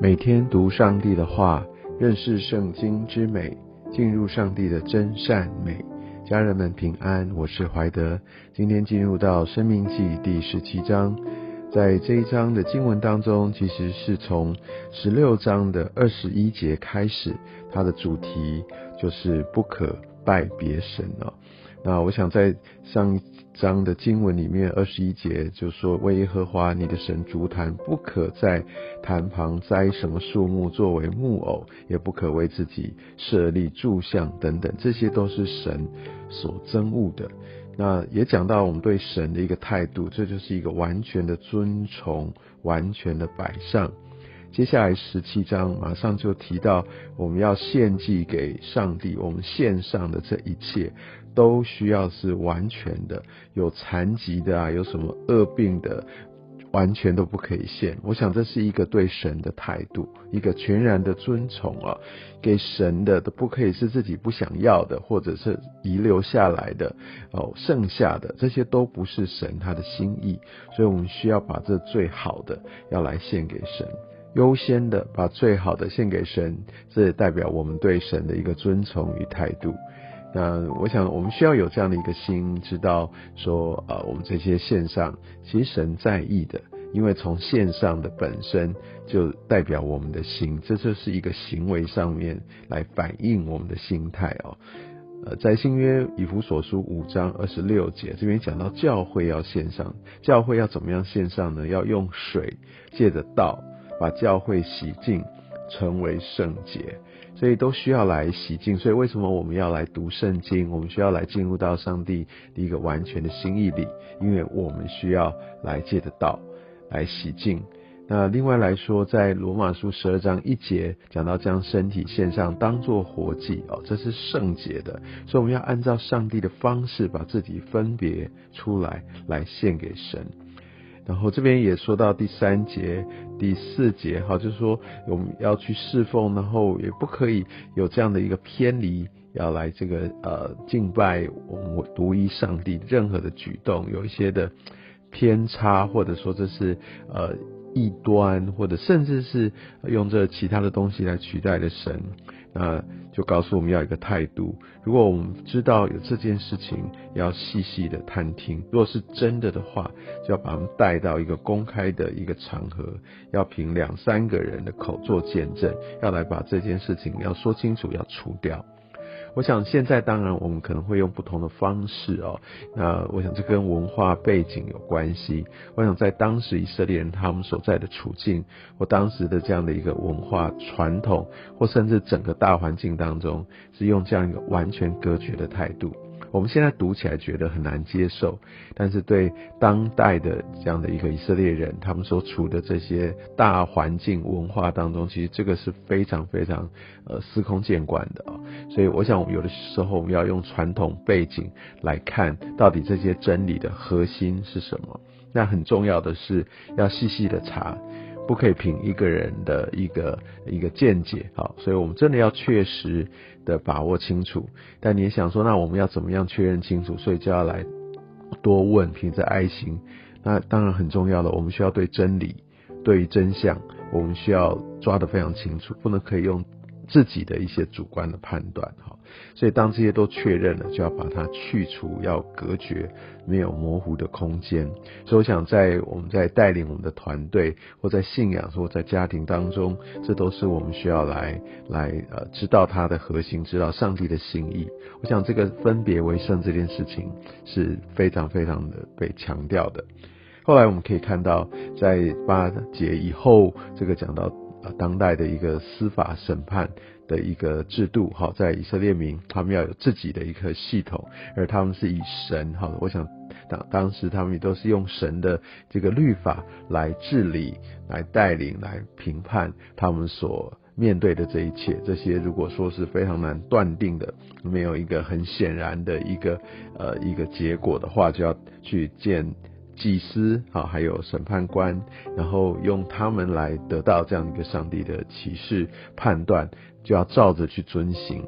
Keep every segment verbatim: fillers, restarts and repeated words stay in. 每天读上帝的话，认识圣经之美，进入上帝的真善美。家人们平安，我是怀德。今天进入到申命记第十七章，在这一章的经文当中，其实是从十六章的二十一节开始，它的主题就是不可拜别神哦。那我想在上一章的经文里面，二十一节就说：“为耶和华你的神筑坛，不可在坛旁栽什么树木作为木偶，也不可为自己设立柱像等等，这些都是神所憎恶的。”那也讲到我们对神的一个态度，这就是一个完全的尊崇，完全的摆上。接下来十七章马上就提到，我们要献祭给上帝，我们献上的这一切都需要是完全的，有残疾的啊，有什么恶病的，完全都不可以献。我想这是一个对神的态度，一个全然的尊崇啊，给神的都不可以是自己不想要的，或者是遗留下来的哦，剩下的这些都不是神他的心意，所以我们需要把这最好的要来献给神。优先的把最好的献给神，这也代表我们对神的一个尊崇与态度。那我想我们需要有这样的一个心，知道说呃，我们这些献上其实神在意的，因为从献上的本身就代表我们的心，这就是一个行为上面来反映我们的心态哦。呃，在新约以弗所书五章二十六节这边讲到教会要献上，教会要怎么样献上呢？要用水借着道把教会洗净，成为圣洁，所以都需要来洗净。所以为什么我们要来读圣经？我们需要来进入到上帝的一个完全的心意里，因为我们需要来借着道来洗净。那另外来说，在罗马书十二章一节讲到将身体献上，当作活祭哦，这是圣洁的，所以我们要按照上帝的方式把自己分别出来，来献给神。然后这边也说到第三节第四节哈，就是说我们要去侍奉，然后也不可以有这样的一个偏离，要来这个呃敬拜我们独一上帝，任何的举动有一些的偏差，或者说这是呃异端，或者甚至是用这其他的东西来取代了神，那就告诉我们要一个态度。如果我们知道有这件事情，要细细的探听，如果是真的的话，就要把他们带到一个公开的一个场合，要凭两三个人的口做见证，要来把这件事情要说清楚，要除掉。我想现在当然我们可能会用不同的方式哦，那我想这跟文化背景有关系。我想在当时以色列人他们所在的处境，或当时的这样的一个文化传统，或甚至整个大环境当中，是用这样一个完全隔绝的态度。我们现在读起来觉得很难接受，但是对当代的这样的一个以色列人，他们所处的这些大环境文化当中，其实这个是非常非常呃司空见惯的哦。所以我想我们有的时候我们要用传统背景来看到底这些真理的核心是什么。那很重要的是要细细的查，不可以凭一个人的一个一个见解，好，所以我们真的要确实的把握清楚。但你也想说，那我们要怎么样确认清楚？所以就要来多问，凭着爱心。那当然很重要的，我们需要对真理、对于真相，我们需要抓得非常清楚，不能可以用自己的一些主观的判断，好，所以当这些都确认了，就要把它去除，要隔绝，没有模糊的空间。所以我想在我们在带领我们的团队，或在信仰，或在家庭当中，这都是我们需要来来呃知道它的核心，知道上帝的心意。我想这个分别为圣这件事情是非常非常的被强调的。后来我们可以看到，在八节以后，这个讲到呃，当代的一个司法审判的一个制度，好，在以色列民他们要有自己的一个系统，而他们是以神，好，我想当当时他们也都是用神的这个律法来治理、来带领、来评判他们所面对的这一切。这些如果说是非常难断定的，没有一个很显然的一个呃一个结果的话，就要去见祭司，好，还有审判官，然后用他们来得到这样一个上帝的启示判断，就要照着去遵行。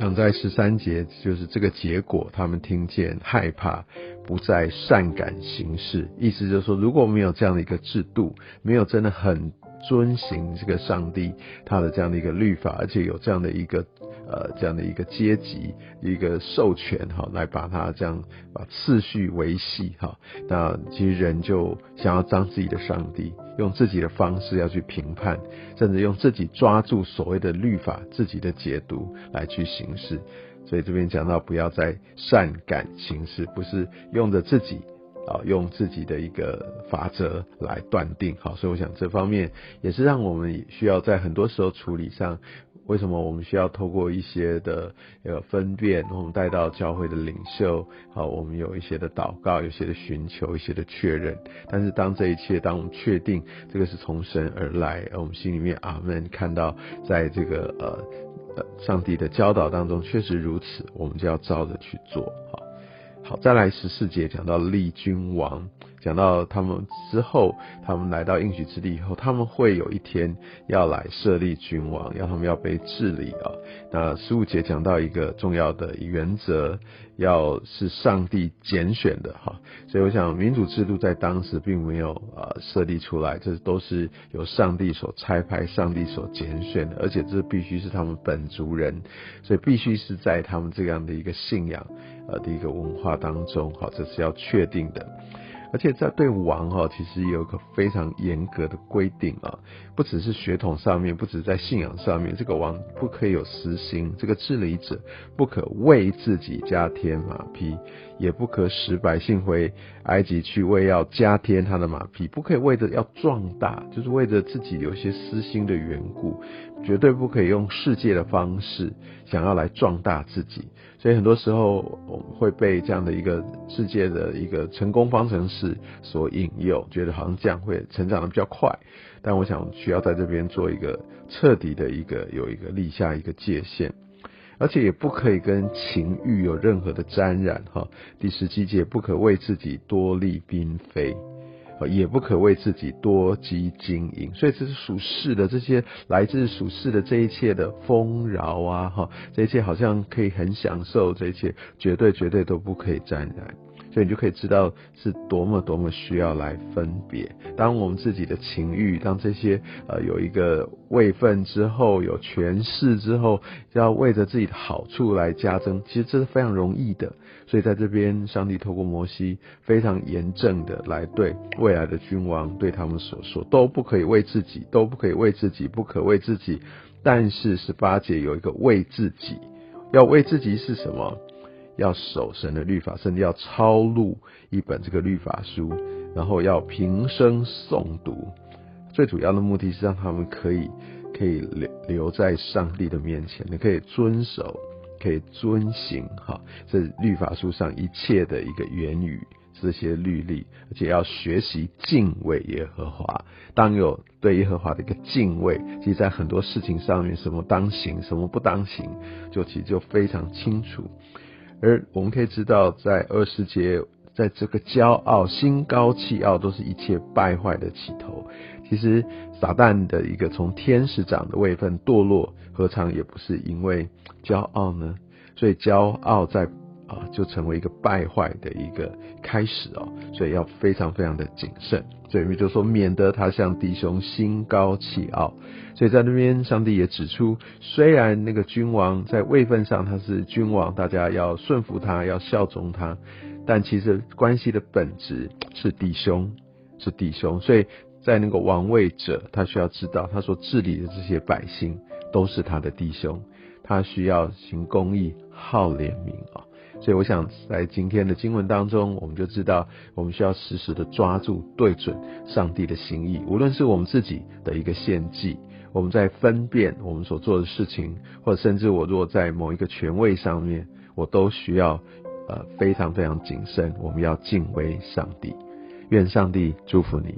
像在十三节，就是这个结果，他们听见害怕，不再善敢行事。意思就是说，如果没有这样的一个制度，没有真的很遵行这个上帝他的这样的一个律法，而且有这样的一个呃这样的一个阶级一个授权哈，来把它这样把次序维系哈。那其实人就想要当自己的上帝，用自己的方式要去评判，甚至用自己抓住所谓的律法自己的解读来去行事。所以这边讲到不要再擅改行事，不是用着自己啊，用自己的一个法则来断定。好，所以我想这方面也是让我们需要在很多时候处理上，为什么我们需要透过一些的呃分辨，我们带到教会的领袖，好，我们有一些的祷告，有些的寻求，一些的确认。但是当这一切，当我们确定这个是从神而来，而我们心里面阿们，看到在这个呃。呃，上帝的教导当中确实如此，我们就要照着去做。好，好，再来十四节讲到利君王，讲到他们之后，他们来到应许之地以后，他们会有一天要来设立君王，要他们要被治理啊。那十五节讲到一个重要的原则，要是上帝拣选的哈，所以我想民主制度在当时并没有呃设立出来，这都是由上帝所差派、上帝所拣选的，而且这必须是他们本族人，所以必须是在他们这样的一个信仰呃的一个文化当中，好，这是要确定的。而且在对王哈，其实有一个非常严格的规定啊，不只是血统上面，不只是在信仰上面，这个王不可以有私心，这个治理者不可为自己加添马匹，也不可使百姓回埃及去为要加添他的马匹，不可以为着要壮大，就是为着自己有一些私心的缘故，绝对不可以用世界的方式想要来壮大自己。所以很多时候我们会被这样的一个世界的一个成功方程式所引诱，觉得好像这样会成长的比较快。但我想需要在这边做一个彻底的一个有一个立下一个界限，而且也不可以跟情欲有任何的沾染哈。第十七节不可为自己多立嫔妃，也不可为自己多积金银，所以这是属世的，这些来自属世的这一切的丰饶啊，哈，这一切好像可以很享受，这一切绝对绝对都不可以沾染。所以你就可以知道是多么多么需要来分别。当我们自己的情欲，当这些呃有一个位分之后，有权势之后，要为着自己的好处来加增，其实这是非常容易的。所以在这边，上帝透过摩西非常严正的来对未来的君王对他们所说，都不可以为自己，都不可以为自己，不可为自己。但是十八节有一个为自己，要为自己是什么？要守神的律法，甚至要抄录一本这个律法书，然后要平生诵读。最主要的目的是让他们可以可以留留在上帝的面前，你可以遵守，可以遵行哈，这律法书上一切的一个言语，这些律例，而且要学习敬畏耶和华。当有对耶和华的一个敬畏，其实在很多事情上面，什么当行，什么不当行，就其实就非常清楚。而我们可以知道，在二十节，在这个骄傲、心高气傲，都是一切败坏的起头。其实撒旦的一个从天使长的位分堕落，何尝也不是因为骄傲呢？所以骄傲在啊、呃，就成为一个败坏的一个开始哦。所以要非常非常的谨慎。所以就说，免得他向弟兄心高气傲。所以在那边，上帝也指出，虽然那个君王在位分上他是君王，大家要顺服他，要效忠他，但其实关系的本质是弟兄，是弟兄。所以在那个王位者，他需要知道，他所治理的这些百姓都是他的弟兄，他需要行公义，好怜悯啊。所以我想在今天的经文当中，我们就知道我们需要时时的抓住对准上帝的心意，无论是我们自己的一个献祭，我们在分辨我们所做的事情，或者甚至我如果在某一个权位上面，我都需要呃非常非常谨慎，我们要敬畏上帝。愿上帝祝福你。